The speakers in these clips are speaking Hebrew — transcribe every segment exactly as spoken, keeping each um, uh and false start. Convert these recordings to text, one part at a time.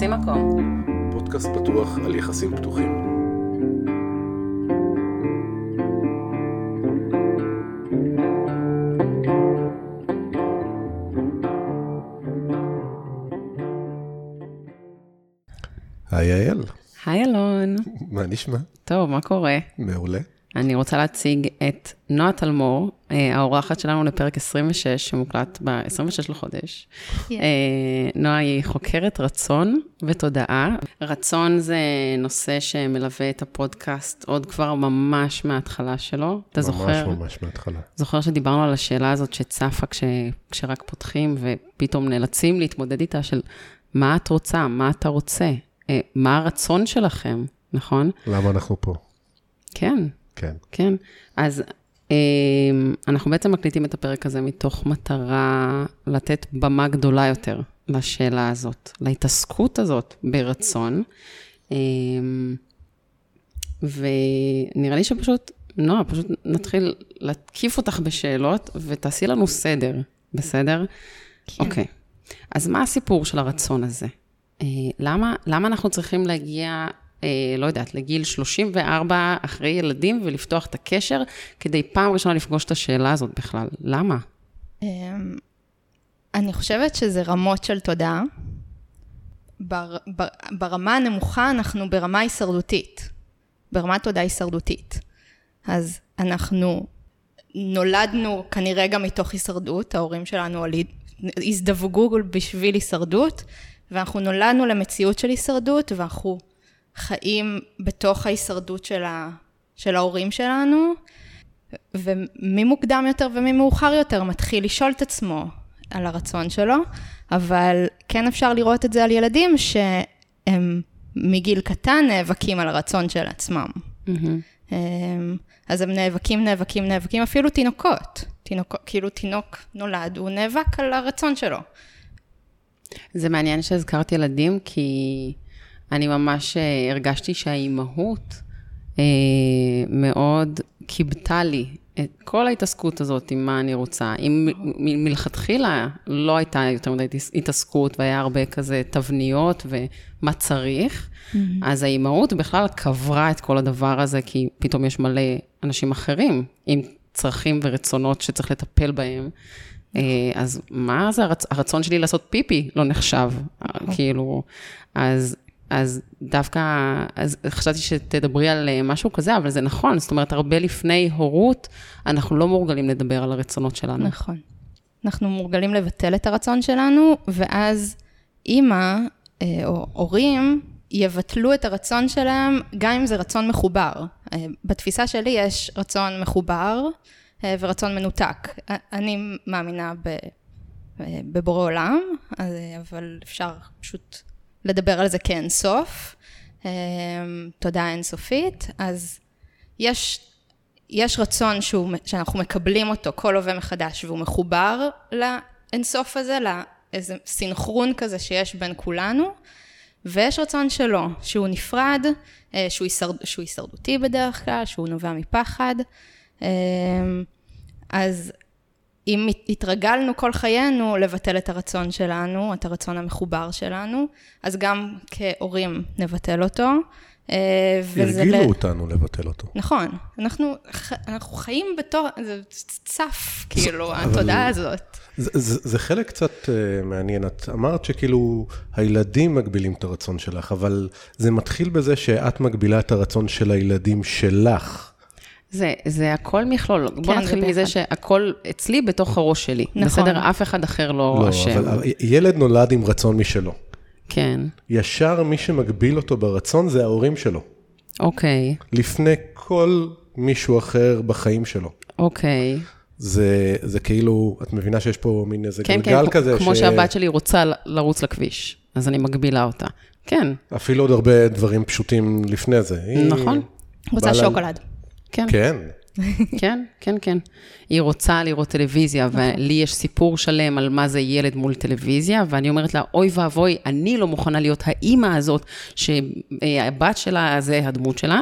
תופסים מקום. פודקאסט פתוח על יחסים פתוחים. היי אייל. היי אלון. מה נשמע? טוב, מה קורה? מעולה. אני רוצה להציג את נועה תלמור, האורחת שלנו לפרק עשרים ושש, שמוקלט ב-עשרים ושש לחודש. Yeah. נועה היא חוקרת רצון ותודעה. רצון זה נושא שמלווה את הפודקאסט עוד כבר ממש מההתחלה שלו. אתה זוכר? ממש ממש מההתחלה. זוכר שדיברנו על השאלה הזאת שצפה כש, כשרק פותחים, ופתאום נאלצים להתמודד איתה של מה את רוצה, מה אתה רוצה, מה הרצון שלכם, נכון? למה אנחנו פה? כן. כן. כן. אז אה, אנחנו בעצם מקליטים את הפרק הזה מתוך מטרה לתת במה גדולה יותר לשאלה הזאת, להתעסקות הזאת ברצון. אה, ונראה לי שפשוט, נועה, פשוט נתחיל להתקיף אותך בשאלות ותעשי לנו סדר, בסדר? כן. אוקיי. אז מה הסיפור של הרצון הזה? אה, למה, למה אנחנו צריכים להגיע... לא יודעת, לגיל שלושים וארבע אחרי ילדים ולפתוח את הקשר, כדי פעם ראשונה לפגוש את השאלה הזאת בכלל. למה? אני חושבת שזה רמות של תודעה. ברמה הנמוכה אנחנו ברמה הישרדותית. ברמת תודעה הישרדותית. אז אנחנו נולדנו כנראה גם מתוך הישרדות, ההורים שלנו הזדווגו בשביל הישרדות, ואנחנו נולדנו למציאות של הישרדות, ואנחנו... חיים בתוך ההישרדות של, ה... של ההורים שלנו, ומי מוקדם יותר ומי מאוחר יותר מתחיל לשאול את עצמו על הרצון שלו, אבל כן אפשר לראות את זה על ילדים שהם מגיל קטן נאבקים על הרצון של עצמם. Mm-hmm. אז הם נאבקים, נאבקים, נאבקים, אפילו תינוקות. תינוק, כאילו תינוק נולד, הוא נאבק על הרצון שלו. זה מעניין שהזכרת ילדים, כי... אני ממש הרגשתי שהאימהות אה, מאוד קיבתה לי את כל ההתעסקות הזאת עם מה אני רוצה. אם מ- מלכתחילה לא הייתה יותר מדי התעסקות והיה הרבה כזה תבניות ומה צריך, mm-hmm. אז האימהות בכלל קברה את כל הדבר הזה, כי פתאום יש מלא אנשים אחרים עם צרכים ורצונות שצריך לטפל בהם. אז מה זה הרצון שלי לעשות פיפי? לא נחשב, כאילו. אז, אז דווקא, אז חשבתי שתדברי על משהו כזה, אבל זה נכון. זאת אומרת, הרבה לפני הורות, אנחנו לא מורגלים לדבר על הרצונות שלנו. נכון. אנחנו מורגלים לבטל את הרצון שלנו, ואז אמא, או הורים, יבטלו את הרצון שלהם, גם אם זה רצון מחובר. בתפיסה שלי יש רצון מחובר, ורצון מנותק. אני מאמינה בבורא עולם, אבל אפשר פשוט לדבר על זה כאינסוף, תודעה אינסופית, אז יש, יש רצון שהוא, שאנחנו מקבלים אותו כל הווה מחדש, והוא מחובר לאינסוף הזה, לאיזה סינכרון כזה שיש בין כולנו, ויש רצון שלו, שהוא נפרד, שהוא, הישרד, שהוא הישרדותי בדרך כלל, שהוא נובע מפחד, אז אם התרגלנו כל חיינו לבטל את הרצון שלנו, את הרצון המחובר שלנו, אז גם כהורים נבטל אותו. הרגילו אותנו לבטל אותו. נכון, אנחנו חיים בתור, זה צף כאילו, התודעה הזאת. זה חלק קצת מעניין, את אמרת שכאילו הילדים מגבילים את הרצון שלך, אבל זה מתחיל בזה שאת מגבילה את הרצון של הילדים שלך. זה, זה הכל מכלול. בוא נתחיל מזה שהכל אצלי בתוך הראש שלי. בסדר, אף אחד אחר לא אשם. לא, אבל ילד נולד עם רצון משלו. כן. ישר מי שמגביל אותו ברצון זה ההורים שלו. אוקיי. לפני כל מישהו אחר בחיים שלו. אוקיי. זה, זה כאילו, את מבינה שיש פה מין איזה גלגל כזה. כמו שהבת שלי רוצה לרוץ לכביש, אז אני מגבילה אותה. כן. אפילו עוד הרבה דברים פשוטים לפני זה. נכון. רוצה שוקולד. כן. כן, כן, כן. היא רוצה לראות טלוויזיה, ולי יש סיפור שלם על מה זה ילד מול טלוויזיה, ואני אומרת לה, אוי ואבוי, אני לא מוכנה להיות האימא הזאת, שהבת שלה זה הדמות שלה,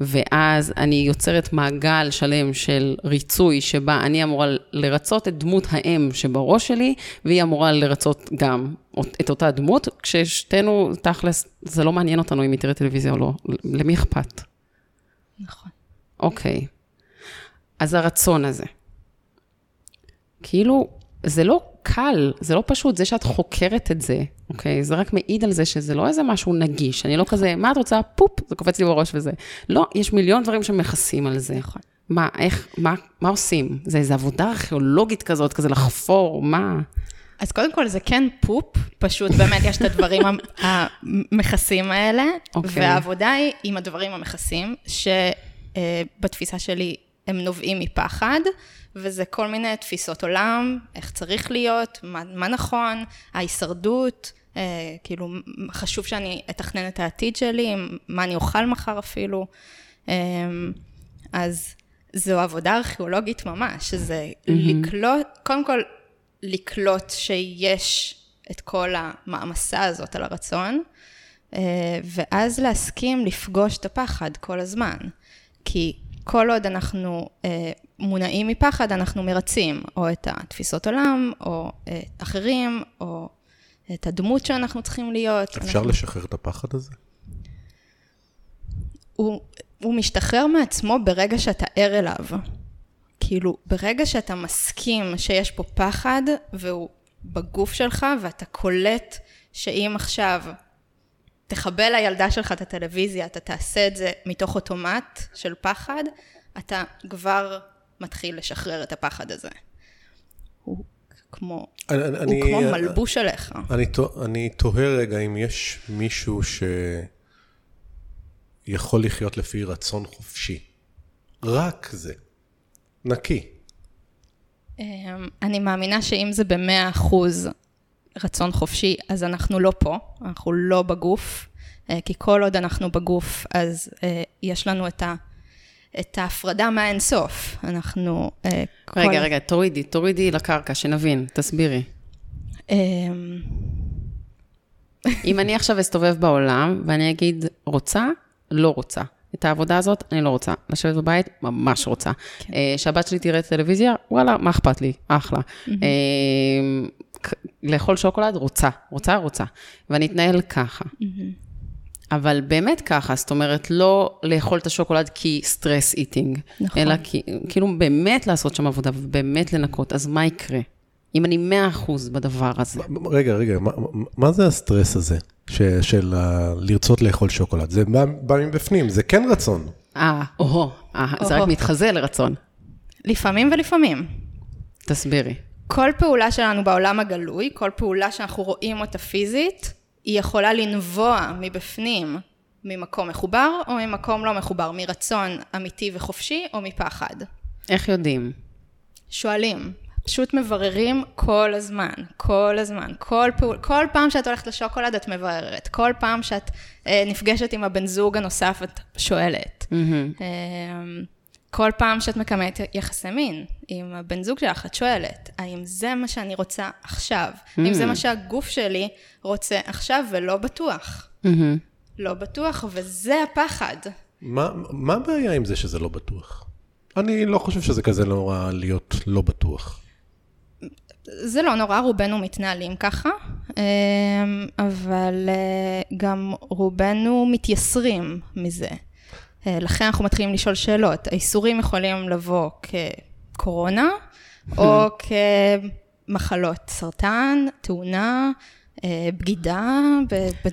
ואז אני יוצרת מעגל שלם של ריצוי, שבה אני אמורה לרצות את דמות האם שבראש שלי, והיא אמורה לרצות גם את אותה דמות, כששתינו תכלס, זה לא מעניין אותנו אם היא תראה טלוויזיה או לא, למי אכפת? נכון. אוקיי. אז הרצון הזה, כאילו, זה לא קל, זה לא פשוט, זה שאת חוקרת את זה, אוקיי? זה רק מעיד על זה שזה לא איזה משהו נגיש, אני לא כזה, מה את רוצה? פופ, זה קופץ לי בראש וזה. לא, יש מיליון דברים שמכסים על זה. מה, איך, מה, מה עושים? זה איזו עבודה ארכיאולוגית כזאת, כזה לחפור, מה? אז קודם כל זה כן פופ, פשוט באמת יש את הדברים המכסים האלה, והעבודה היא עם הדברים המכסים, שבתפיסה שלי, הם נובעים מפחד, וזה כל מיני תפיסות עולם, איך צריך להיות, מה, מה נכון, ההישרדות, אה, כאילו חשוב שאני אתכנן את העתיד שלי, מה אני אוכל מחר אפילו. אה, אז זו עבודה ארכיאולוגית ממש, שזה mm-hmm. לקלוט, קודם כל לקלוט שיש את כל המאמסה הזאת על הרצון, אה, ואז להסכים לפגוש את הפחד כל הזמן, כי כל עוד אנחנו אה, מונעים מפחד, אנחנו מרצים, או את התפיסות עולם, או אה, אחרים, או את הדמות שאנחנו צריכים להיות. אפשר אנחנו... לשחרר את הפחד הזה? הוא, הוא משתחרר מעצמו ברגע שאתה ער אליו. כאילו, ברגע שאתה מסכים שיש פה פחד, והוא בגוף שלך, ואתה קולט שאם עכשיו... תחבל לילדה שלך את הטלוויזיה, אתה תעשה את זה מתוך אוטומט של פחד, אתה כבר מתחיל לשחרר את הפחד הזה. הוא כמו, אני, הוא אני, כמו אני, מלבוש עליך. אני, אני תוהה רגע אם יש מישהו שיכול לחיות לפי רצון חופשי. רק זה. נקי. אני מאמינה שאם זה במאה אחוז, רצון חופשי, אז אנחנו לא פה, אנחנו לא בגוף, כי כל עוד אנחנו בגוף, אז יש לנו את, ה, את ההפרדה מהאינסוף. אנחנו... רגע, כל... רגע, תורידי, תורידי לקרקע, שנבין, תסבירי. אם אני עכשיו אסתובב בעולם, ואני אגיד, רוצה, לא רוצה. את העבודה הזאת, אני לא רוצה. לשבת בבית, ממש רוצה. כן. שהבת שלי תראה את הטלוויזיה, וואלה, מה אכפת לי? אחלה. לאכול שוקולד, רוצה, רוצה, רוצה. ואני אתנהל ככה. אבל באמת ככה, זאת אומרת, לא לאכול את השוקולד כי סטרס איטינג, אלא כאילו באמת לעשות שם עבודה, ובאמת לנקות, אז מה יקרה? אם אני מאה אחוז בדבר הזה. רגע, רגע, מה זה הסטרס הזה של לרצות לאכול שוקולד? זה בא מבפנים, זה כן רצון. אה, או, זה רק מתחזה לרצון. לפעמים ולפעמים. תסבירי. כל פעולה שלנו בעולם הגלוי, כל פעולה שאנחנו רואים אותה פיזית, היא יכולה לנבוע מבפנים, ממקום מחובר או ממקום לא מחובר, מרצון אמיתי וחופשי או מפחד. איך יודעים? שואלים, פשוט מבררים כל הזמן, כל הזמן, כל, פעול, כל פעם שאת הולכת לשוקולד את מבררת, כל פעם שאת אה, נפגשת עם הבן זוג הנוסף את שואלת. Mm-hmm. אה, כל פעם שאת מקיימת יחסי מין עם הבן זוג שלך, את שואלת, האם זה מה שאני רוצה עכשיו? Mm-hmm. האם זה מה שהגוף שלי רוצה עכשיו ולא בטוח? Mm-hmm. לא בטוח, וזה הפחד. מה, מה הבעיה עם זה שזה לא בטוח? אני לא חושב שזה כזה נורא להיות לא בטוח. זה לא נורא, רובנו מתנהלים ככה, אבל גם רובנו מתייסרים מזה. לכן אנחנו מתחילים לשאול שאלות. האיסורים יכולים לבוא כקורונה, או כמחלות סרטן, תאונה, בגידה,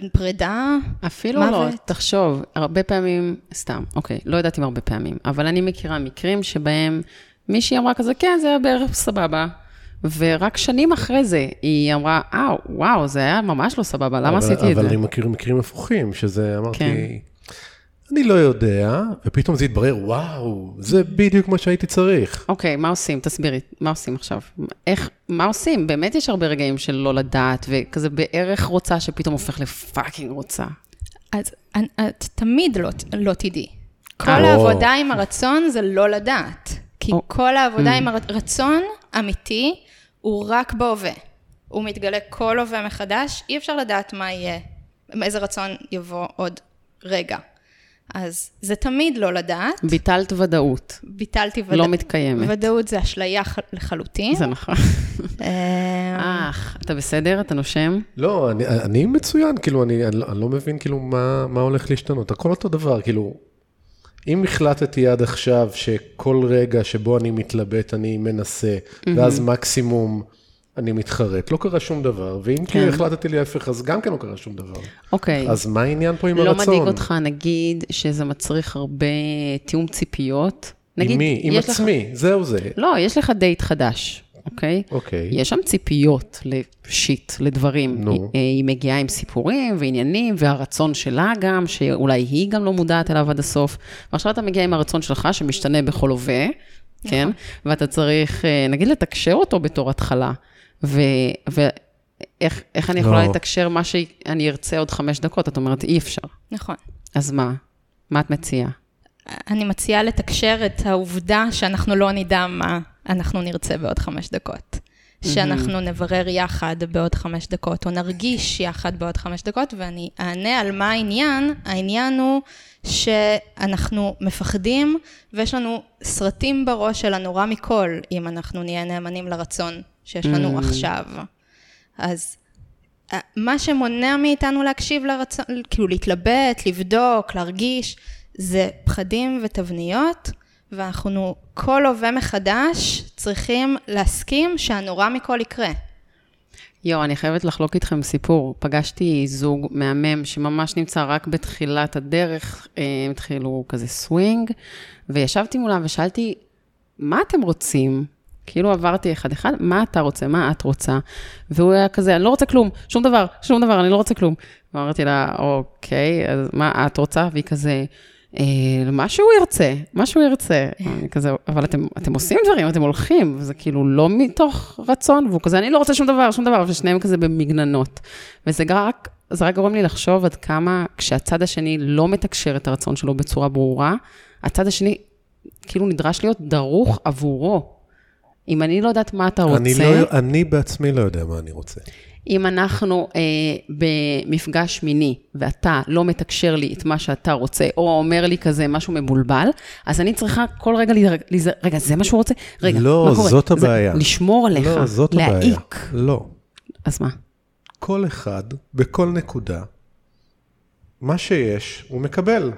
בפרידה. אפילו לא, תחשוב, הרבה פעמים, סתם, אוקיי, לא יודעת אם הרבה פעמים, אבל אני מכירה מקרים שבהם מישהי אמרה כזה, כן, זה היה בערך סבבה. ורק שנים אחרי זה היא אמרה, אה, וואו, זה היה ממש לא סבבה, למה עשיתי את זה? אבל אני מכיר מקרים הפוכים, שזה אמרתי... אני לא יודע, ופתאום זה יתברר, וואו, זה בדיוק מה שהייתי צריך. אוקיי, מה עושים? תסבירי, מה עושים עכשיו? איך, מה עושים? באמת יש הרבה רגעים של לא לדעת, וכזה בערך רוצה שפתאום הופך לפאקינג רוצה. אז תמיד לא תדעי. כל העבודה עם הרצון זה לא לדעת. כי כל העבודה עם הרצון אמיתי הוא רק בהווה. הוא מתגלה כל הווה מחדש. אי אפשר לדעת מה יהיה, מאיזה רצון יבוא עוד רגע. אז זה תמיד לא לדעת. ביטלת ודאות. ביטלתי ודאות. לא מתקיימת. ודאות זה אשליה לחלוטין. זה נכון. אך, אתה בסדר? אתה נושם? לא, אני, אני מצוין, כאילו, אני, אני, אני לא מבין, כאילו, מה, מה הולך להשתנות. הכל אותו דבר, כאילו, אם החלטתי עד עכשיו שכל רגע שבו אני מתלבט, אני מנסה, ואז מקסימום אני מתחרט, לא קרה שום דבר, ואם כן החלטתי להפך, אז גם כן לא קרה שום דבר. אוקיי. אז מה העניין פה עם הרצון? לא מדאיג אותך, נגיד, שזה מצריך הרבה תיאום ציפיות. עם מי? עם עצמי, זהו זה. לא, יש לך דייט חדש, אוקיי? אוקיי. יש שם ציפיות לשיט, לדברים. היא מגיעה עם סיפורים ועניינים, והרצון שלה גם, שאולי היא גם לא מודעת אליו עד הסוף. ועכשיו אתה מגיע עם הרצון שלך, שמשתנה בכל הווה, כן? ואתה צריך, נגיד, לתקשר אותו בתור התחלה. ואיך אני יכולה לתקשר מה שאני ארצה עוד חמש דקות? את אומרת, אי אפשר. נכון. אז מה? מה את מציעה? אני מציעה לתקשר את העובדה שאנחנו לא נדע מה אנחנו נרצה בעוד חמש דקות. שאנחנו נברר יחד בעוד חמש דקות, או נרגיש יחד בעוד חמש דקות, ואני אענה על מה העניין. העניין הוא שאנחנו מפחדים, ויש לנו סרטים בראש של הנורא מכל, אם אנחנו נהיה נאמנים לרצון שיש לנו עכשיו. אז מה שמונע מאיתנו להקשיב לרצון, כאילו להתלבט, לבדוק, להרגיש, זה פחדים ותבניות, ואנחנו כל הווה מחדש צריכים להסכים שהנורא מכל יקרה. יו, אני חייבת לחלוק איתכם סיפור. פגשתי זוג מהמם שממש נמצא רק בתחילת הדרך, הם התחילו כזה סווינג, וישבתי מולה ושאלתי, מה אתם רוצים? כאילו עברתי אחד אחד, מה אתה רוצה, מה את רוצה? והוא היה כזה, אני לא רוצה כלום, שום דבר, שום דבר, אני לא רוצה כלום. ואמרתי לה, אוקיי, אז מה את רוצה? והיא כזה, מה שהוא ירצה, מה שהוא ירצה. כזה, אבל אתם, אתם עושים דברים, אתם הולכים, וזה כאילו לא מתוך רצון, והוא כזה, אני לא רוצה שום דבר, שום דבר, ושניהם כזה במגננות. וזה רק, זה רק גורם לי לחשוב עד כמה, כשהצד השני לא מתקשר את הרצון שלו בצורה ברורה, הצד השני כאילו נדרש להיות דרוך עבורו. אם אני לא יודעת מה אתה רוצה... אני, לא, אני בעצמי לא יודע מה אני רוצה. אם אנחנו אה, במפגש מיני, ואתה לא מתקשר לי את מה שאתה רוצה, או אומר לי כזה משהו מבולבל, אז אני צריכה כל רגע להיזהר, רגע, זה מה שהוא רוצה? רגע, לא, מה קורה? זאת הבעיה. זה, לשמור עליך, לא, זאת להעיק. הבעיה. לא. אז מה? כל אחד, בכל נקודה, מה שיש, הוא מקבל.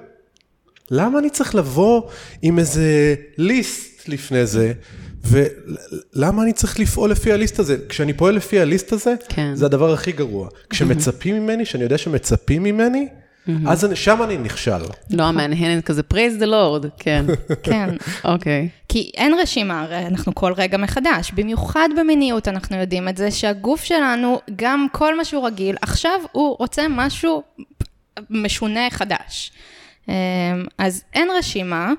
למה אני צריך לבוא עם איזה ליסט לפני זה, ולמה אני צריך לפעול לפי הליסט הזה? כשאני פועל לפי הליסט הזה, זה הדבר הכי גרוע. כשמצפים ממני, שאני יודע שמצפים ממני, אז שם אני נכשל. לא, מהנהנת כזה, praise the Lord, כן. כן. אוקיי. כי אין רשימה, אנחנו כל רגע מחדש, במיוחד במיניות אנחנו יודעים את זה, שהגוף שלנו, גם כל מה שהוא רגיל, עכשיו הוא רוצה משהו משונה חדש. אז אין רשימה,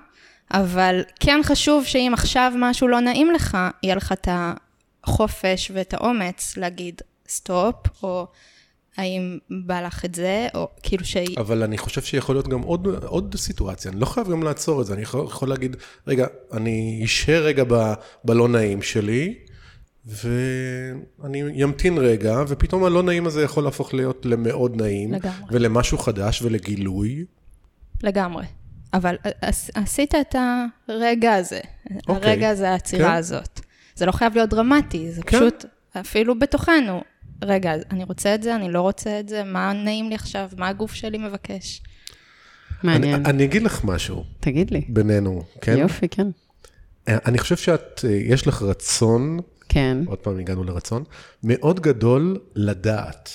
אבל כן חשוב שאם עכשיו משהו לא נעים לך, יהיה לך את החופש ואת האומץ להגיד סטופ, או האם בא לך את זה, או כאילו ש... אבל אני חושב שיכול להיות גם עוד, עוד סיטואציה, אני לא חייב גם לעצור את זה, אני יכול, יכול להגיד, רגע, אני אשאר רגע ב, בלא נעים שלי, ואני אמתין רגע, ופתאום הלא נעים הזה יכול להפוך להיות למאוד נעים, לגמרי. ולמשהו חדש ולגילוי. לגמרי. אבל עשית את הרגע הזה, okay. הרגע הזה, העצירה okay. הזאת. זה לא חייב להיות דרמטי, זה okay. פשוט אפילו בתוכנו. רגע, אני רוצה את זה, אני לא רוצה את זה, מה נעים לי עכשיו, מה הגוף שלי מבקש? מעניין. אני, אני אגיד לך משהו. תגיד לי. בינינו, כן? יופי, כן. אני חושב שאת, יש לך רצון, כן. עוד פעם הגענו לרצון, מאוד גדול לדעת.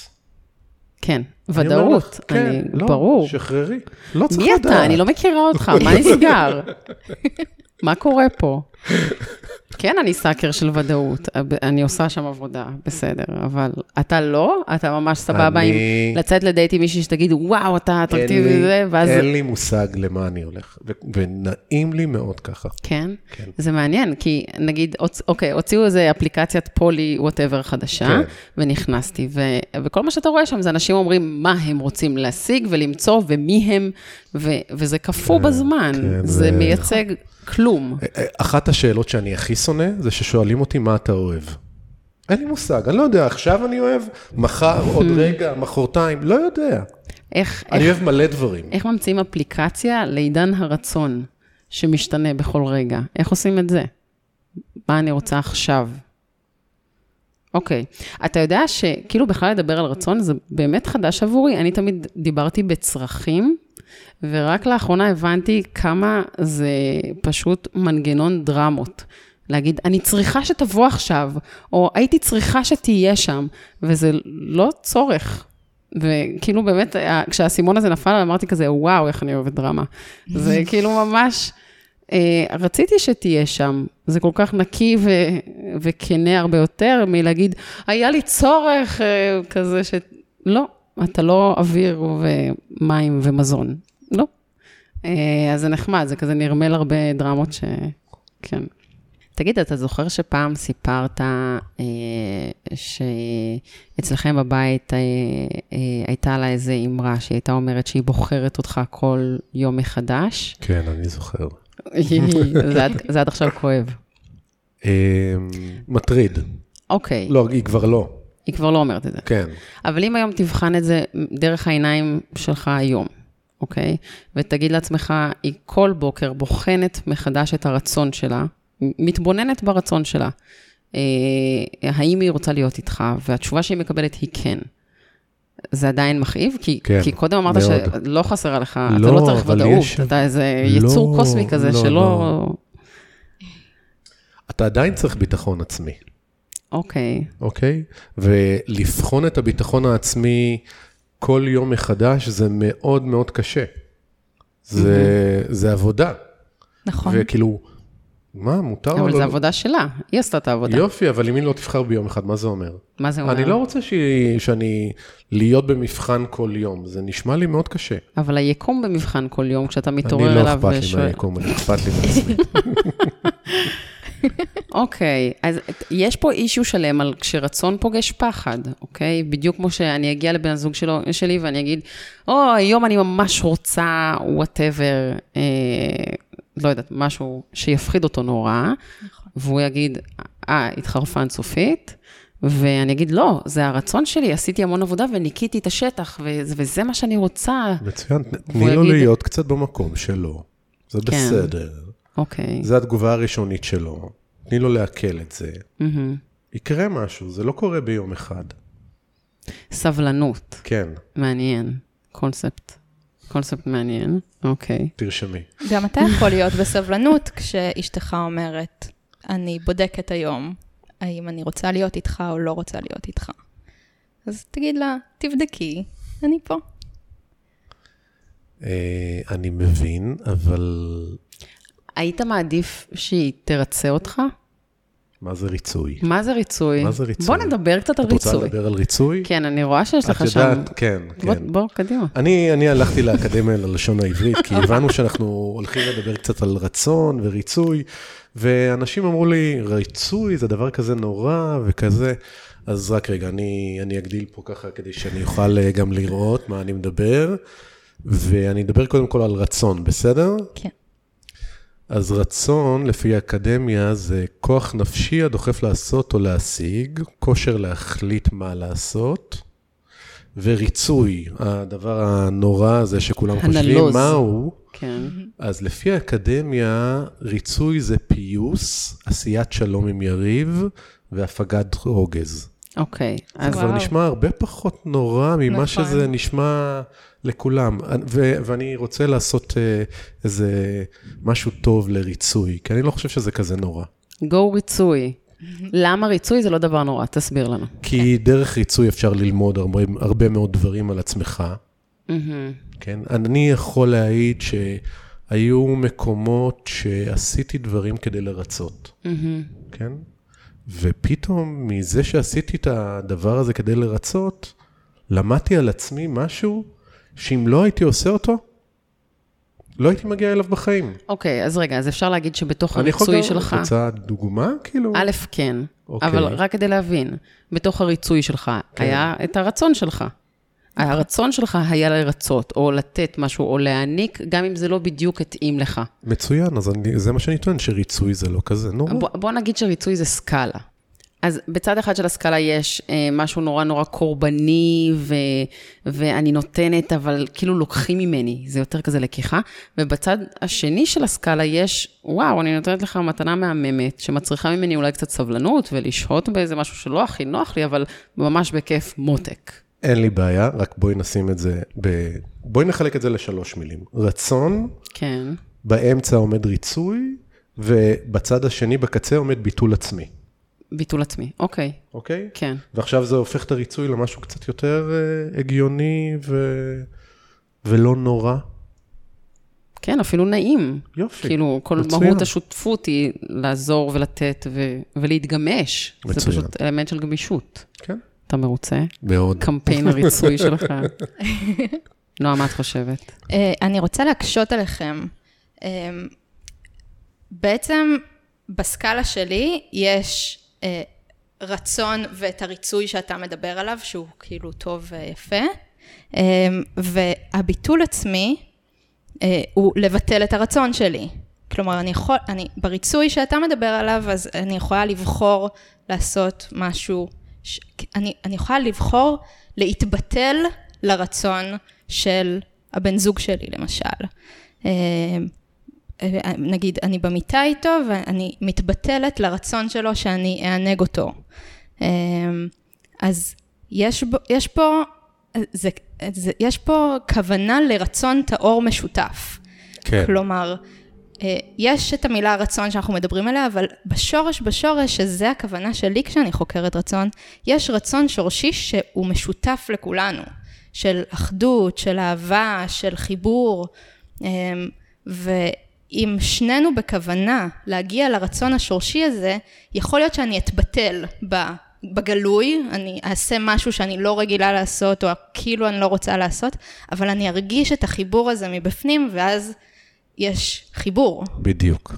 כן, ודאות, אני ברור. שחררי, לא צריך לדעת. מי אתה? אני לא מכירה אותך, מה נסגר? מה קורה פה? כן, אני סאקר של ודאות, אני עושה שם עבודה, בסדר, אבל אתה לא, אתה ממש סבבה עם לצאת לדייט עם מישהי שתגיד, וואו, אתה אטרקטיבי וזה, ואז... אין לי מושג למה אני הולך, ונעים לי מאוד ככה. כן? זה מעניין, כי נגיד, אוקיי, הוציאו איזה אפליקציית פולי וואטאבר חדשה, ונכנסתי, וכל מה שאתה רואה שם, זה אנשים אומרים מה הם רוצים להשיג ולמצוא, ומי הם, וזה כפו בזמן, זה מייצג... כלום. אחת השאלות שאני הכי שונא, זה ששואלים אותי מה אתה אוהב. אין לי מושג, אני לא יודע, עכשיו אני אוהב, מחר, עוד רגע, מחרתיים, לא יודע. אני אוהב מלא דברים. איך ממציאים אפליקציה לעידן הרצון, שמשתנה בכל רגע? איך עושים את זה? מה אני רוצה עכשיו? אוקיי, אתה יודע שכאילו בכלל לדבר על רצון, זה באמת חדש עבורי, אני תמיד דיברתי בצרכים, ורק לאחרונה הבנתי כמה זה פשוט מנגנון דרמות. להגיד, אני צריכה שתבוא עכשיו, או הייתי צריכה שתהיה שם, וזה לא צורך. וכאילו באמת, כשהסימון הזה נפל, אמרתי כזה, וואו, איך אני אוהבת דרמה. זה כאילו ממש, רציתי שתהיה שם. זה כל כך נקי וכנה הרבה יותר, מלהגיד, היה לי צורך כזה ש... לא. אתה לא אוויר ומים ומזון. לא. אז זה נחמד, זה כזה נרמל הרבה דרמות ש... כן. תגיד, אתה זוכר שפעם סיפרת שאצלכם בבית הייתה לה איזו אמרה שהייתה אומרת שהיא בוחרת אותך כל יום מחדש? כן, אני זוכר. זה עד עכשיו כואב. מטריד. אוקיי. לא, היא כבר לא. היא כבר לא אומרת את זה. כן. אבל אם היום תבחן את זה דרך העיניים שלך היום, אוקיי? ותגיד לעצמך, היא כל בוקר בוחנת מחדש את הרצון שלה, מתבוננת ברצון שלה. אה, האם היא רוצה להיות איתך? והתשובה שהיא מקבלת היא כן. זה עדיין מכאיב? כי, כן, כי קודם אמרת מאוד. שלא חסרה לך, לא, אתה לא צריך ודאות, יש... אתה איזה לא, יצור קוסמי כזה לא, שלא... לא. אתה עדיין צריך ביטחון עצמי. אוקיי. אוקיי? ולבחון את הביטחון העצמי כל יום מחדש, זה מאוד מאוד קשה. זה, זה עבודה. נכון. וכאילו, מה, מותר? אבל זה עבודה שלה. היא עשתה את העבודה. יופי, אבל אם היא לא תבחר ביום אחד, מה זה אומר? מה זה אומר? אני לא רוצה שאני להיות במבחן כל יום. זה נשמע לי מאוד קשה. אבל היקום במבחן כל יום, כשאתה מתעורר אליו ושואל... אני לא אכפת לי מהיקום, אני אכפת לי מעצמי. אוקיי, אז יש פה אישיו שלם על כשרצון פוגש פחד, אוקיי? בדיוק כמו שאני אגיע לבן הזוג שלי ואני אגיד, או, היום אני ממש רוצה, whatever, לא יודעת, משהו שיפחיד אותו נורא, והוא יגיד, אה, התחרפה אינסופית, ואני אגיד, לא, זה הרצון שלי, עשיתי המון עבודה וניקיתי את השטח, וזה מה שאני רוצה. מצוין, תני לו להיות קצת במקום שלו, זה בסדר. אוקיי. זו התגובה הראשונית שלו. תני לו להקל את זה. יקרה משהו, זה לא קורה ביום אחד. סבלנות. כן. מעניין. קונספט. קונספט מעניין. אוקיי. תרשמי. גם אתה יכול להיות בסבלנות, כשאשתך אומרת, אני בודקת היום, האם אני רוצה להיות איתך או לא רוצה להיות איתך. אז תגיד לה, תבדקי, אני פה. אני מבין, אבל... היית מעדיף שהיא תרצה אותך? מה זה ריצוי? מה זה ריצוי? מה זה ריצוי? בוא נדבר קצת על ריצוי. את רוצה לדבר על ריצוי? כן, אני רואה שיש לך שם. את יודעת, כן, כן. בוא, קדימה. אני הלכתי לאקדמיה ללשון העברית, כי הבנו שאנחנו הולכים לדבר קצת על רצון וריצוי, ואנשים אמרו לי, ריצוי זה דבר כזה נורא וכזה, אז רק רגע, אני אגדיל פה ככה, כדי שאני אוכל גם לראות מה אני מדבר, ואני אדבר קודם כל על רצון, בסדר? כן. אז רצון, לפי האקדמיה, זה כוח נפשי הדוחף לעשות או להשיג, כושר להחליט מה לעשות, וריצוי, הדבר הנורא הזה שכולם חושבים מהו, כן. אז לפי האקדמיה, ריצוי זה פיוס, עשיית שלום עם יריב, והפגת רוגז. אוקיי. זה כבר נשמע הרבה פחות נורא ממה שזה נשמע לכולם. ואני רוצה לעשות איזה משהו טוב לריצוי, כי אני לא חושב שזה כזה נורא. גו ריצוי. למה ריצוי זה לא דבר נורא? תסביר לנו. כי דרך ריצוי אפשר ללמוד הרבה מאוד דברים על עצמך. אני יכול להעיד ש... היו מקומות שעשיתי דברים כדי לרצות. Mm-hmm. כן? ופתאום מזה שעשיתי את הדבר הזה כדי לרצות, למדתי על עצמי משהו שאם לא הייתי עושה אותו, לא הייתי מגיע אליו בחיים. אוקיי, אז רגע, אז אפשר להגיד שבתוך הריצוי שלך... אני רוצה דוגמה, כאילו? א', כן, אוקיי. אבל רק כדי להבין, בתוך הריצוי שלך כן. היה את הרצון שלך. הרצון שלך היה לרצות, או לתת משהו, או להעניק, גם אם זה לא בדיוק התאים לך. מצוין, אז אני, זה מה שאני טוען, שריצוי זה לא כזה נורא. בוא, בוא נגיד שריצוי זה סקאלה. אז בצד אחד של הסקאלה יש אה, משהו נורא נורא קורבני, ו, ואני נותנת, אבל כאילו לוקחים ממני, זה יותר כזה לקיחה. ובצד השני של הסקאלה יש, וואו, אני נותנת לך מתנה מהממת, שמצריכה ממני אולי קצת סבלנות, ולשהות באיזה משהו שלא הכי נוח לי, אבל ממש בכיף מותק. אין לי בעיה, רק בואי נשים את זה, ב... בואי נחלק את זה לשלוש מילים. רצון, כן. באמצע עומד ריצוי, ובצד השני בקצה עומד ביטול עצמי. ביטול עצמי, אוקיי. אוקיי? כן. ועכשיו זה הופך את הריצוי למשהו קצת יותר אה, הגיוני ו... ולא נורא. כן, אפילו נעים. יופי. כאילו, כל מצוין. מהות השותפות היא לעזור ולתת ו... ולהתגמש. מצוין. זה פשוט אלמנט של גמישות. כן. אתה מרוצה? מאוד. קמפיין הריצוי שלך. נועה, מה את חושבת? אני רוצה להקשות עליכם. בעצם, בסקאלה שלי, יש רצון ואת הריצוי שאתה מדבר עליו, שהוא כאילו טוב ויפה, והביטול עצמי, הוא לבטל את הרצון שלי. כלומר, אני יכול, אני, בריצוי שאתה מדבר עליו, אז אני יכולה לבחור לעשות משהו ש... אני, אני יכולה לבחור להתבטל לרצון של הבן זוג שלי, למשל. נגיד, אני במיטה איתו, ואני מתבטלת לרצון שלו שאני אענג אותו. אז יש, יש פה, זה, זה, יש פה כוונה לרצון תאור משותף. כן. כלומר, יש את המילה רצון שאנחנו מדברים עליה, אבל בשורש, בשורש, שזה הכוונה שלי כשאני חוקרת רצון, יש רצון שורשי שהוא משותף לכולנו, של אחדות, של אהבה, של חיבור, ואם שנינו בכוונה להגיע לרצון השורשי הזה, יכול להיות שאני אתבטל בגלוי, אני אעשה משהו שאני לא רגילה לעשות, או כאילו אני לא רוצה לעשות, אבל אני ארגיש את החיבור הזה מבפנים, ואז יש חיבור. בדיוק.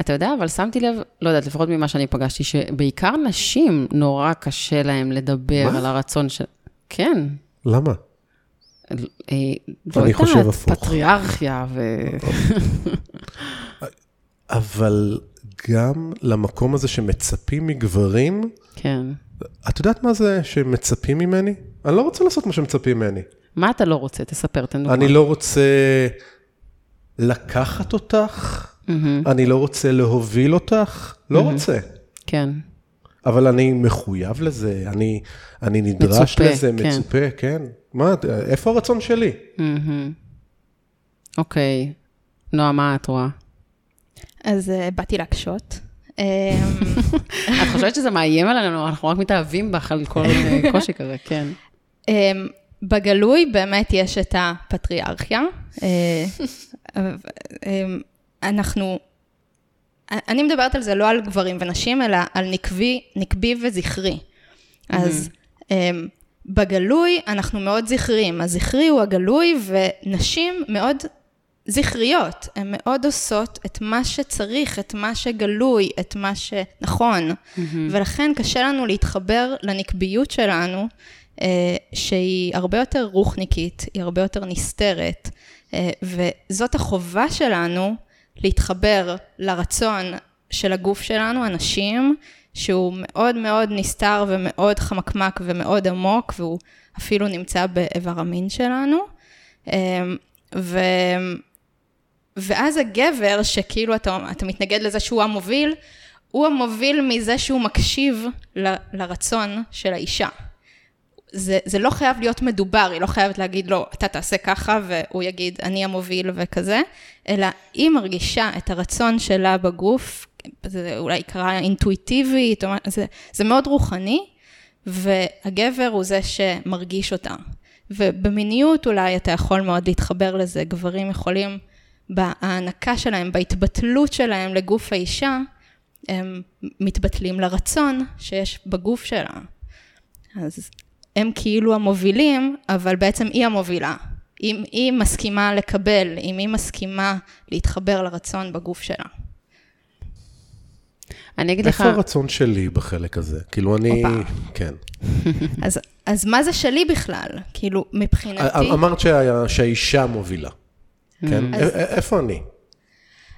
אתה יודע, אבל שמתי לב, לא יודעת, לפחות ממה שאני פגשתי, שבעיקר נשים נורא קשה להם לדבר מה? על הרצון של... כן. למה? לא יודעת, חושב הפוך. פטריארכיה ו... אבל גם למקום הזה שמצפים מגברים, כן. את יודעת מה זה שמצפים ממני? אני לא רוצה לעשות מה שמצפים ממני. מה אתה לא רוצה? תספר, תנומה. אני לא רוצה לקחת אותך, אני לא רוצה להוביל אותך, לא רוצה. כן. אבל אני מחויב לזה, אני נדרש לזה, מצופה, כן. מה, איפה הרצון שלי? אוקיי. נועה, מה את רואה? אז באתי להקשות. את חושבת שזה מאיים עלינו, אנחנו רק מתאהבים בך על כל קושי כזה, כן. בגלוי באמת יש את הפטריארכיה. אנחנו, אני מדברת על זה לא על גברים ונשים, אלא על נקבי, נקבי וזכרי. אז בגלוי אנחנו מאוד זכרים. הזכרי הוא הגלוי, ונשים מאוד זכריות. הן מאוד עושות את מה שצריך, את מה שגלוי, את מה שנכון. ולכן קשה לנו להתחבר לנקביות שלנו, שהיא הרבה יותר רוחניקית, היא הרבה יותר נסתרת, וזאת החובה שלנו להתחבר לרצון של הגוף שלנו, הנשים, שהוא מאוד מאוד נסתר ומאוד חמקמק ומאוד עמוק, והוא אפילו נמצא באיבר המין שלנו. ו... ואז הגבר, שכאילו אתה, אתה מתנגד לזה שהוא המוביל, הוא המוביל מזה שהוא מקשיב ל... לרצון של האישה. זה, זה לא חייב להיות מדובר, היא לא חייבת להגיד, לא, אתה תעשה ככה, והוא יגיד, אני המוביל וכזה, אלא היא מרגישה את הרצון שלה בגוף, זה אולי קרא אינטואיטיבית, זה, זה מאוד רוחני, והגבר הוא זה שמרגיש אותה, ובמיניות אולי אתה יכול מאוד להתחבר לזה, גברים יכולים בהענקה שלהם, בהתבטלות שלהם לגוף האישה, הם מתבטלים לרצון שיש בגוף שלה. אז הם כאילו המובילים, אבל בעצם היא המובילה. אם היא מסכימה לקבל, אם היא מסכימה להתחבר לרצון בגוף שלה. אני אגיד לך... איפה הרצון שלי בחלק הזה? כאילו אני... כן. אז, אז מה זה שלי בכלל? כאילו, מבחינתי... אמרת שה... שהאישה מובילה. כן? אז... איפה אני?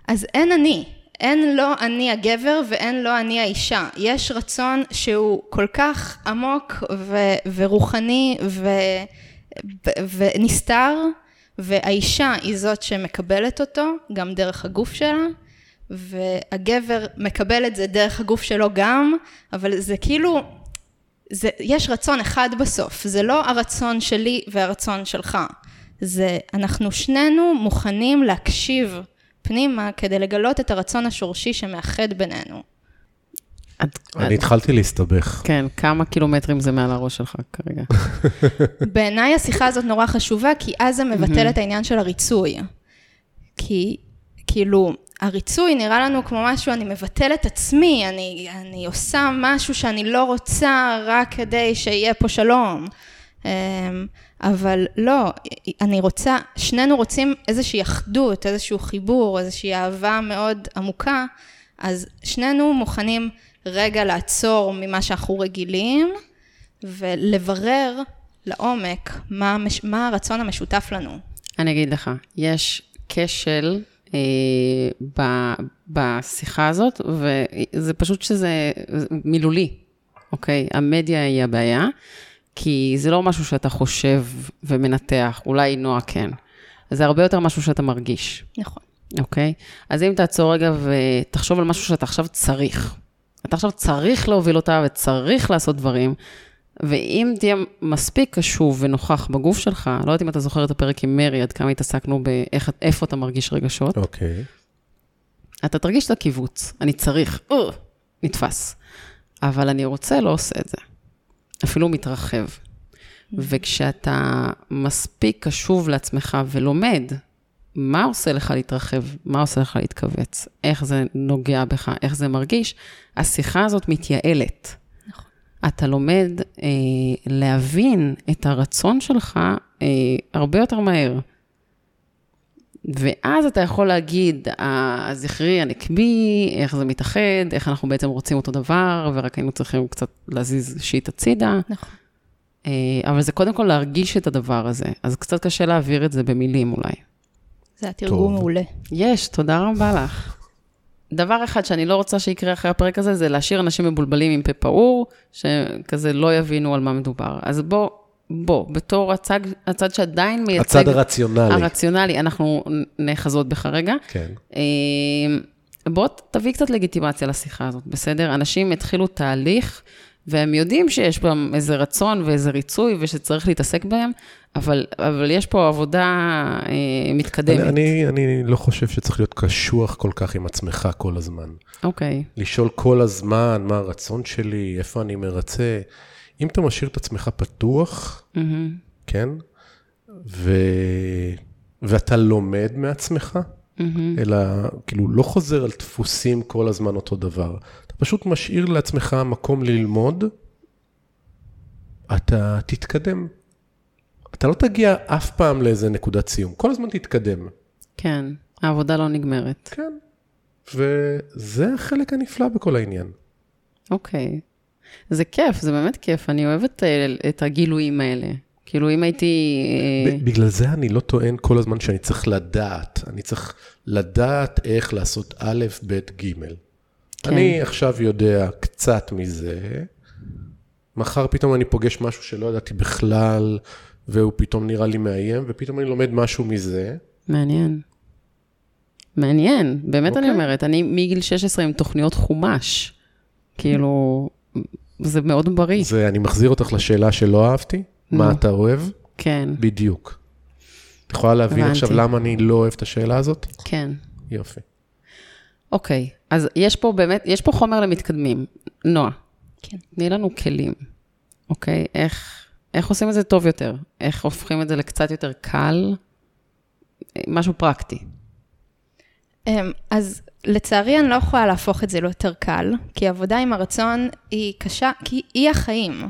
אז אין אני. אין לא אני הגבר ואין לא אני האישה. יש רצון שהוא כל כך עמוק ו- ורוחני ו... ונסתר, והאישה היא זאת שמקבלת אותו, גם דרך הגוף שלה, והגבר מקבל את זה דרך הגוף שלו גם, אבל זה כאילו, זה, יש רצון אחד בסוף, זה לא הרצון שלי והרצון שלך, זה אנחנו שנינו מוכנים להקשיב פנימה, כדי לגלות את הרצון השורשי שמאחד בינינו. אני התחלתי להסתבך. כן, כמה קילומטרים זה מעל הראש שלך כרגע. בעיניי השיחה הזאת נורא חשובה, כי אז זה מבטל את העניין של הריצוי. כי כאילו, הריצוי נראה לנו כמו משהו, אני מבטל את עצמי, אני, אני עושה משהו שאני לא רוצה רק כדי שיהיה פה שלום. אבל לא, אני רוצה, שנינו רוצים איזושהי אחדות, איזשהו חיבור, איזושהי אהבה מאוד עמוקה, אז שנינו מוכנים רגע לעצור ממה שאנחנו רגילים, ולברר לעומק מה, מה הרצון המשותף לנו. אני אגיד לך, יש כשל אה, ב, בשיחה הזאת, וזה פשוט שזה מילולי, אוקיי? המדיה היא הבעיה, כי זה לא משהו שאתה חושב ומנתח, אולי נועה כן. זה הרבה יותר משהו שאתה מרגיש. נכון. אוקיי? אז אם תעצור רגע ותחשוב על משהו שאתה עכשיו צריך, אתה עכשיו צריך להוביל אותה וצריך לעשות דברים, ואם תהיה מספיק קשוב ונוכח בגוף שלך, לא יודעת אם אתה זוכר את הפרק עם מרי, עד כמה התעסקנו באיך, איפה אתה מרגיש רגשות. אוקיי. אתה תרגיש את הקיבוץ, אני צריך, אה, נתפס. אבל אני רוצה, לא עושה את זה. אפילו מתרחב. וכשאתה מספיק קשוב לעצמך ולומד, מה עושה לך להתרחב? מה עושה לך להתכווץ? איך זה נוגע בך? איך זה מרגיש? השיחה הזאת מתייעלת. נכון. אתה לומד אה, להבין את הרצון שלך אה, הרבה יותר מהר. ואז אתה יכול להגיד, הזכרי, הנקבי, איך זה מתאחד, איך אנחנו בעצם רוצים אותו דבר, ורק היינו צריכים קצת להזיז שיט הצידה. נכון. אה, אבל זה קודם כל להרגיש את הדבר הזה. אז קצת קשה להעביר את זה במילים אולי. זה התרגום מעולה. יש, תודה רבה לך. דבר אחד שאני לא רוצה שיקרה אחרי הפרק הזה, זה להשאיר אנשים מבולבלים עם פה פעור, שכזה לא יבינו על מה מדובר. אז בוא, בוא, בתור הצד, הצד שעדיין מייצג... הצד הרציונלי. הרציונלי, אנחנו נחזות בך רגע. כן. בוא, תביא קצת לגיטימציה לשיחה הזאת, בסדר? אנשים התחילו תהליך, והם יודעים שיש בהם איזה רצון ואיזה ריצוי, ושצריך להתעסק בהם, אבל, אבל יש פה עבודה אה, מתקדמת. אני, אני, אני לא חושב שצריך להיות קשוח כל כך עם עצמך כל הזמן. אוקיי. לשאול כל הזמן מה הרצון שלי, איפה אני מרצה. אם אתה משאיר את עצמך פתוח, mm-hmm. כן? ו... ואתה לומד מעצמך, mm-hmm. אלא כאילו לא חוזר על דפוסים כל הזמן אותו דבר. אתה פשוט משאיר לעצמך מקום ללמוד, אתה תתקדם. אתה לא תגיע אף פעם לאיזה נקודת סיום. כל הזמן תתקדם. כן, העבודה לא נגמרת. כן, וזה החלק הנפלא בכל העניין. אוקיי. זה כיף, זה באמת כיף. אני אוהבת את הגילויים האלה. כאילו אם הייתי... בגלל זה אני לא טוען כל הזמן שאני צריך לדעת. אני צריך לדעת איך לעשות א', ב', ג'. אני עכשיו יודע קצת מזה. מחר פתאום אני פוגש משהו שלא ידעתי בכלל... והוא פתאום נראה לי מאיים, ופתאום אני לומד משהו מזה. מעניין. מעניין, באמת okay. אני אומרת, אני מגיל שש עשרה עם תוכניות חומש. כאילו, זה מאוד בריא. זה, אני מחזיר אותך לשאלה שלא אהבתי, no. מה אתה אוהב? כן. בדיוק. את יכולה להבין הבנתי. עכשיו למה אני לא אוהב את השאלה הזאת? כן. יופי. אוקיי, okay. אז יש פה באמת, יש פה חומר למתקדמים. נועה, כן. תני לנו כלים. אוקיי, okay, איך... איך עושים את זה טוב יותר? איך הופכים את זה לקצת יותר קל? משהו פרקטי. אז לצערי אני לא יכולה להפוך את זה ליותר קל, כי עבודה עם הרצון היא קשה, כי היא החיים.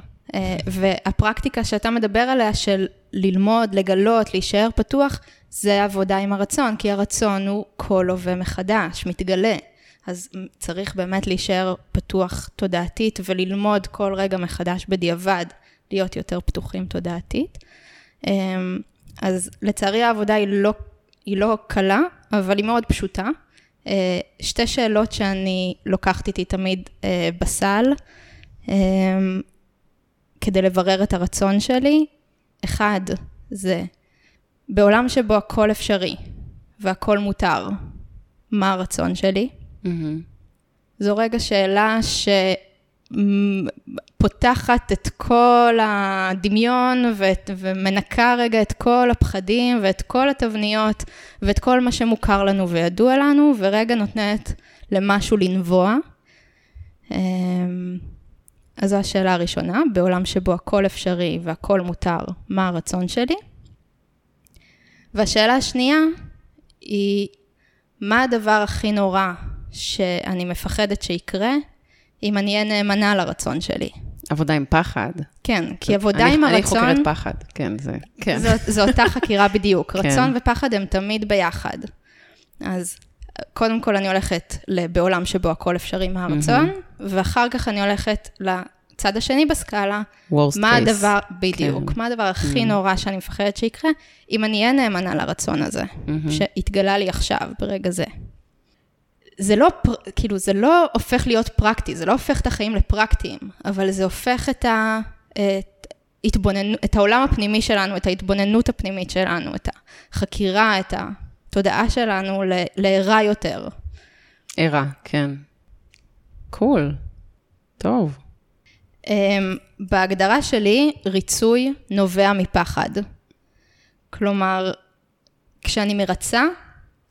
והפרקטיקה שאתה מדבר עליה של ללמוד, לגלות, להישאר פתוח, זה עבודה עם הרצון, כי הרצון הוא כל הווה מחדש, מתגלה. אז צריך באמת להישאר פתוח תודעתית וללמוד כל רגע מחדש בדיעבד, להיות יותר פתוחים תודעתית. אז לצערי העבודה היא לא, היא לא קלה, אבל היא מאוד פשוטה. שתי שאלות שאני לוקחת איתי תמיד בסל, כדי לברר את הרצון שלי. אחד, זה בעולם שבו הכל אפשרי והכל מותר, מה הרצון שלי? Mm-hmm. זו רגע שאלה שפותחת את כל הדמיון ואת, ומנקה רגע את כל הפחדים ואת כל התבניות ואת כל מה שמוכר לנו וידוע לנו, ורגע נותנת למשהו לנבוע. אז זו השאלה הראשונה, בעולם שבו הכל אפשרי והכל מותר, מה הרצון שלי? והשאלה השנייה היא, מה הדבר הכי נורא שאני מפחדת שיקרה, אם אני אהיה נאמנה לרצון שלי? עבודה עם פחד. כן, כי עבודה עם הרצון... אני חוקרת פחד, כן, זה... זו אותה חקירה בדיוק. רצון ופחד הם תמיד ביחד. אז קודם כל אני הולכת בעולם שבו הכל אפשרי מהרצון, ואחר כך אני הולכת לצד השני בסקאלה, מה הדבר בדיוק, מה הדבר הכי נורא שאני מפחדת שיקרה, אם אני אהיה נאמנה לרצון הזה, שהתגלה לי עכשיו ברגע זה. זה לא, כאילו, זה לא הופך להיות פרקטי, זה לא הופך את החיים לפרקטיים, אבל זה הופך את ה... את העולם הפנימי שלנו, את ההתבוננות הפנימית שלנו, את החקירה, את התודעה שלנו לערה יותר. ערה, כן. קול. טוב. בהגדרה שלי, ריצוי נובע מפחד. כלומר, כשאני מרצה,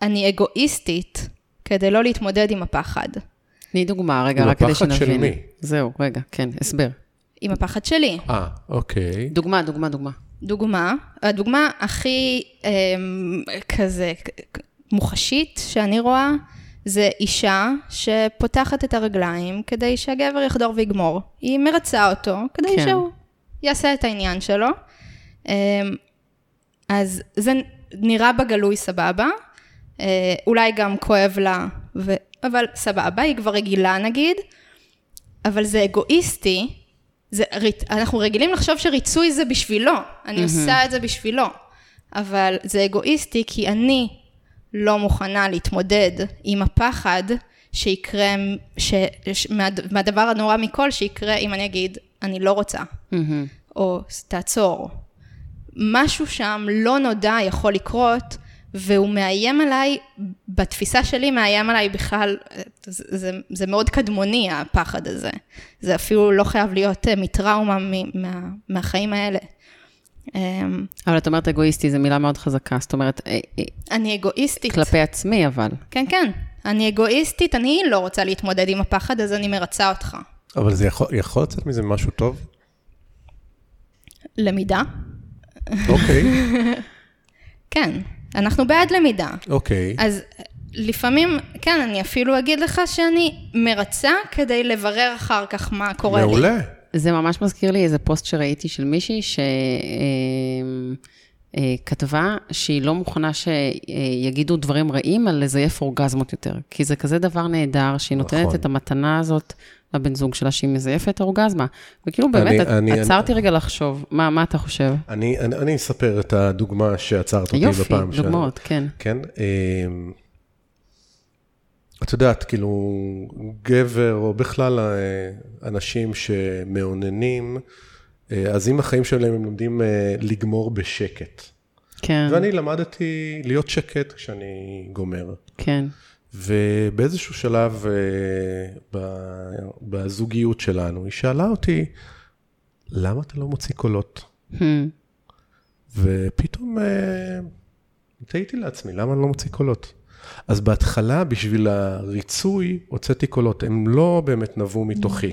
אני אגואיסטית, כדי לא להתמודד עם הפחד. תני דוגמה, רגע, רק כדי שנבין. עם הפחד של מי? זהו, רגע, כן, הסבר. עם הפחד שלי. אה, אוקיי. דוגמה, דוגמה, דוגמה. דוגמה, הדוגמה הכי כזה מוחשית שאני רואה, זה אישה שפותחת את הרגליים כדי שהגבר יחדור ויגמור. היא מרצה אותו כדי שהוא יעשה את העניין שלו. אז זה נראה בגלוי סבבה, אולי גם כואב לה, ו... אבל סבבה, היא כבר רגילה נגיד, אבל זה אגואיסטי, זה... אנחנו רגילים לחשוב שריצוי זה בשבילו, אני mm-hmm. עושה את זה בשבילו, אבל זה אגואיסטי כי אני לא מוכנה להתמודד עם הפחד שיקרה, ש... ש... מה... מהדבר הנורא מכל שיקרה אם אני אגיד, אני לא רוצה, mm-hmm. או תעצור. משהו שם לא נודע יכול לקרות, והוא מאיים עליי, בתפיסה שלי מאיים עליי בכלל, זה, זה מאוד קדמוני הפחד הזה. זה אפילו לא חייב להיות מטראומה מה, מהחיים האלה. אבל את אומרת אגואיסטי, זו מילה מאוד חזקה, זאת אומרת... אני אגואיסטית. כלפי עצמי אבל. כן, כן. אני אגואיסטית, אני לא רוצה להתמודד עם הפחד, אז אני מרצה אותך. אבל זה יכול, יכול לצאת מזה משהו טוב? למידה. אוקיי. כן. אנחנו בעד למידה. אוקיי. אז לפעמים, כן, אני אפילו אגיד לך שאני מרצה כדי לברר אחר כך מה קורה לי. מעולה. זה ממש מזכיר לי איזה פוסט שראיתי של מישהי שכתבה שהיא לא מוכנה שיגידו דברים רעים על לזייף אורגזמות יותר. כי זה כזה דבר נהדר שהיא נותנת את המתנה הזאת לבן זוג שלה שהיא מזייפת אורגזמה. וכאילו באמת, עצרתי רגע לחשוב, מה אתה חושב? אני אספר את הדוגמה שעצרת אותי בפעם. יופי, דוגמאות, כן. כן. את יודעת, כאילו, גבר או בכלל אנשים שמעוננים, אז אם החיים שלהם הם לומדים לגמור בשקט. כן. ואני למדתי להיות שקט כשאני גומר. כן. ובאיזשהו שלב בזוגיות שלנו, היא שאלה אותי, למה אתה לא מוציא קולות? ופתאום תהיתי לעצמי, למה אני לא מוציא קולות? אז בהתחלה, בשביל הריצוי, הוצאתי קולות, הם לא באמת נבוא מתוכי.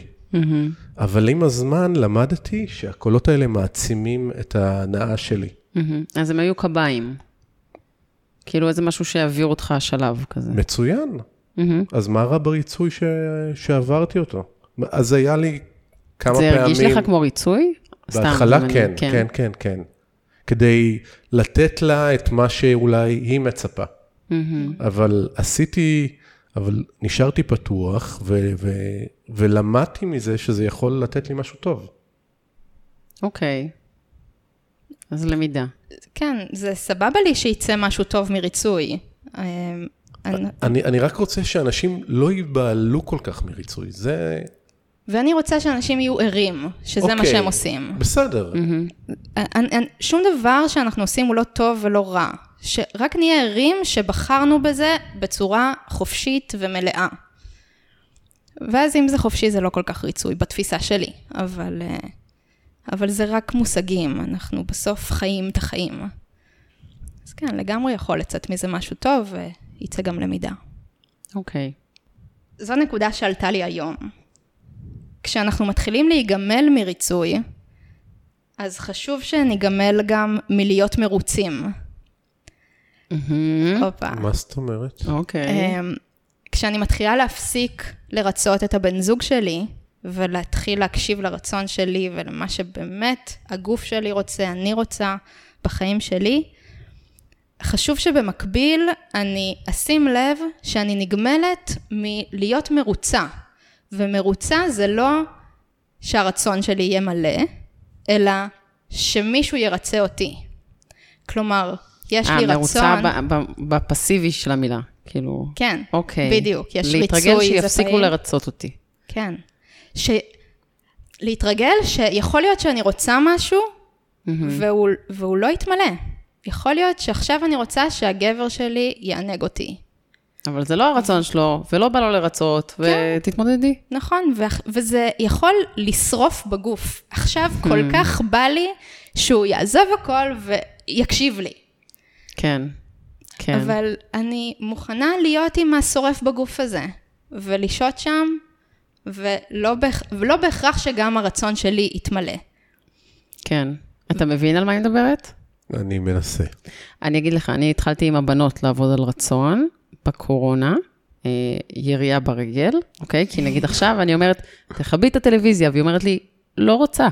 אבל עם הזמן למדתי שהקולות האלה מעצימים את ההנאה שלי. אז הם היו קביים. כאילו איזה משהו שיעביר אותך השלב כזה. מצוין. אז מה רע בריצוי שעברתי אותו? אז היה לי כמה פעמים... זה הרגיש לך כמו ריצוי? בהתחלה כן, כן, כן, כן. כדי לתת לה את מה שאולי היא מצפה. אבל עשיתי... אבל נשארתי פתוח, ו- ו- ולמדתי מזה שזה יכול לתת לי משהו טוב. אוקיי. אז למידה. כן, זה סבבה לי שיצא משהו טוב מריצוי. אני, אני רק רוצה שאנשים לא ייבעלו כל כך מריצוי. זה... ואני רוצה שאנשים יהיו ערים, שזה מה שהם עושים. בסדר. שום דבר שאנחנו עושים הוא לא טוב ולא רע. שרק נהיה ערים שבחרנו בזה בצורה חופשית ומלאה. ואז אם זה חופשי זה לא כל כך ריצוי, בתפיסה שלי. אבל, אבל זה רק מושגים, אנחנו בסוף חיים את החיים. אז כן, לגמרי יכול לצאת מזה משהו טוב, ויצא גם למידה. אוקיי. זו נקודה שעלתה לי היום. כשאנחנו מתחילים להיגמל מריצוי, אז חשוב שניגמל גם מלהיות מרוצים. מה זאת אומרת? אוקיי. כשאני מתחילה להפסיק לרצות את הבן זוג שלי, ולהתחיל להקשיב לרצון שלי, ולמה שבאמת הגוף שלי רוצה, אני רוצה בחיים שלי, חשוב שבמקביל אני אשים לב שאני נגמלת מלהיות מרוצה. ומרוצה זה לא שהרצון שלי יהיה מלא, אלא שמישהו ירצה אותי. כלומר, יש לי רצון... המרוצה בפסיבי של המילה, כאילו... כן, בדיוק, יש ריצוי, זה פעמים. להתרגל שיפסיקו לרצות אותי. כן. להתרגל שיכול להיות שאני רוצה משהו, והוא לא יתמלא. יכול להיות שעכשיו אני רוצה שהגבר שלי יענג אותי. אבל זה לא הרצון שלו, ולא בא לו לרצות, ותתמודדי. נכון, וזה יכול לשרוף בגוף. עכשיו כל כך בא לי שהוא יעזוב הכל ויקשיב לי. כן, כן. אבל אני מוכנה להיות עם השורף בגוף הזה, ולשעות שם, ולא בהכרח שגם הרצון שלי יתמלא. כן. אתה מבין על מה אני מדברת? אני מנסה. אני אגיד לך, אני התחלתי עם הבנות לעבוד על רצון, בקורונה, יריעה ברגל, אוקיי? כי נגיד עכשיו, אני אומרת, תחבי את הטלוויזיה, והיא אומרת לי, לא רוצה.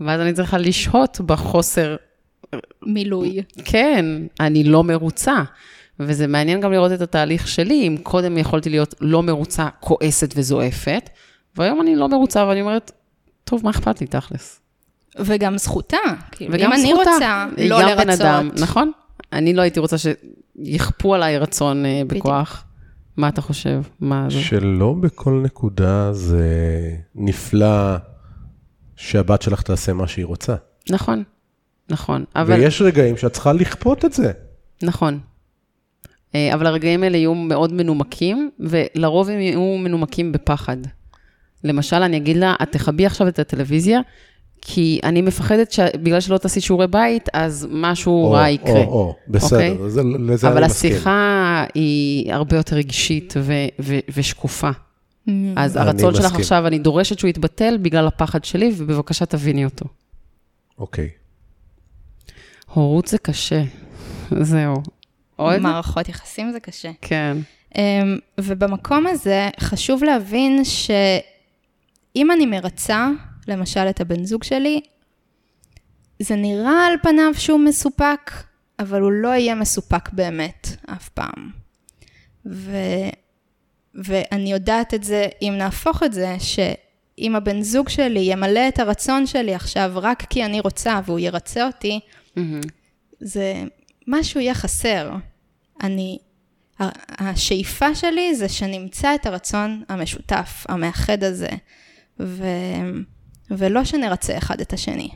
ואז אני צריכה לשהות בחוסר... מילוי. כן, אני לא מרוצה. וזה מעניין גם לראות את התהליך שלי, אם קודם יכולתי להיות לא מרוצה, כועסת וזועפת, והיום אני לא מרוצה, ואני אומרת, טוב, מה אכפת לי, תכלס? וגם זכותה. וגם אם זכותה. אם אני רוצה לא לרצות. בן אדם, נכון? אני לא הייתי רוצה שיחפו עליי רצון בכוח. מה אתה חושב? שלא בכל נקודה זה נפלא שהבת שלך תעשה מה שהיא רוצה. נכון, נכון. ויש רגעים שאת צריכה לכפות את זה. נכון. אבל הרגעים האלה יהיו מאוד מנומקים, ולרוב הם יהיו מנומקים בפחד. למשל, אני אגיד לה, את תחבי עכשיו את הטלוויזיה, כי אני מפחדת שבגלל שלא תעשי שיעורי בית, אז משהו רע יקרה. בסדר, לזה אני מסכים. אבל השיחה היא הרבה יותר רגישית ושקופה. אז הרצון שלך עכשיו, אני דורשת שהוא יתבטל בגלל הפחד שלי, ובבקשה תביני אותו. אוקיי. הורות זה קשה. זהו. מערכות יחסים זה קשה. כן. ובמקום הזה חשוב להבין שאם אני מרצה, למשל את הבן זוג שלי, זה נראה על פניו שהוא מסופק, אבל הוא לא יהיה מסופק באמת אף פעם. ו... ואני יודעת את זה, אם נהפוך את זה, שאם הבן זוג שלי ימלא את הרצון שלי עכשיו, רק כי אני רוצה והוא ירצה אותי, mm-hmm. זה משהו יהיה חסר. אני... השאיפה שלי זה שנמצא את הרצון המשותף, המאחד הזה. ו... ולא שנרצה אחד את השני.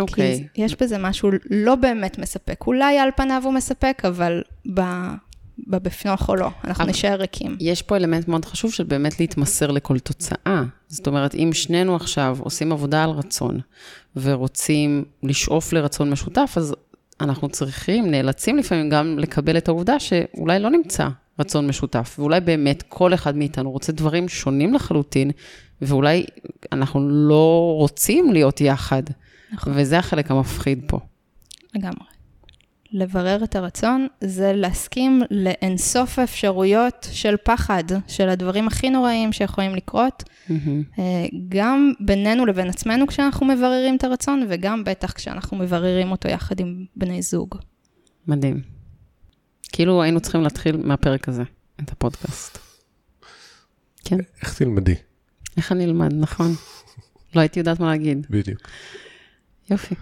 אוקיי. Okay. יש בזה משהו לא באמת מספק. אולי על פניו הוא מספק, אבל בבפנוח או לא. אנחנו נשאר ריקים. יש פה אלמנט מאוד חשוב של באמת להתמסר לכל תוצאה. זאת אומרת, אם שנינו עכשיו עושים עבודה על רצון, ורוצים לשאוף לרצון משותף, אז אנחנו צריכים, נאלצים לפעמים גם לקבל את העובדה שאולי לא נמצא רצון משותף, ואולי באמת כל אחד מאיתנו רוצה דברים שונים לחלוטין, ואולי אנחנו לא רוצים להיות יחד, נכון. וזה החלק המפחיד פה. לגמרי. לברר את הרצון זה להסכים לאינסוף אפשרויות של פחד, של הדברים הכי נוראים שיכולים לקרות, mm-hmm. גם בינינו לבין עצמנו כשאנחנו מבררים את הרצון, וגם בטח כשאנחנו מבררים אותו יחד עם בני זוג. מדהים. כאילו היינו צריכים להתחיל מהפרק הזה, את הפודקאסט. כן? איך תלמדי? איך אני אלמד, נכון. לא הייתי יודעת מה להגיד. בדיוק. יופי.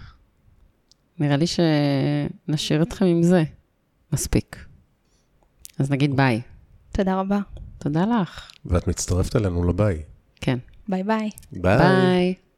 נראה לי שנשאיר אתכם עם זה. מספיק. אז נגיד ביי. תודה רבה. תודה לך. ואת מצטרפת אלינו לביי. כן. ביי ביי. ביי. ביי.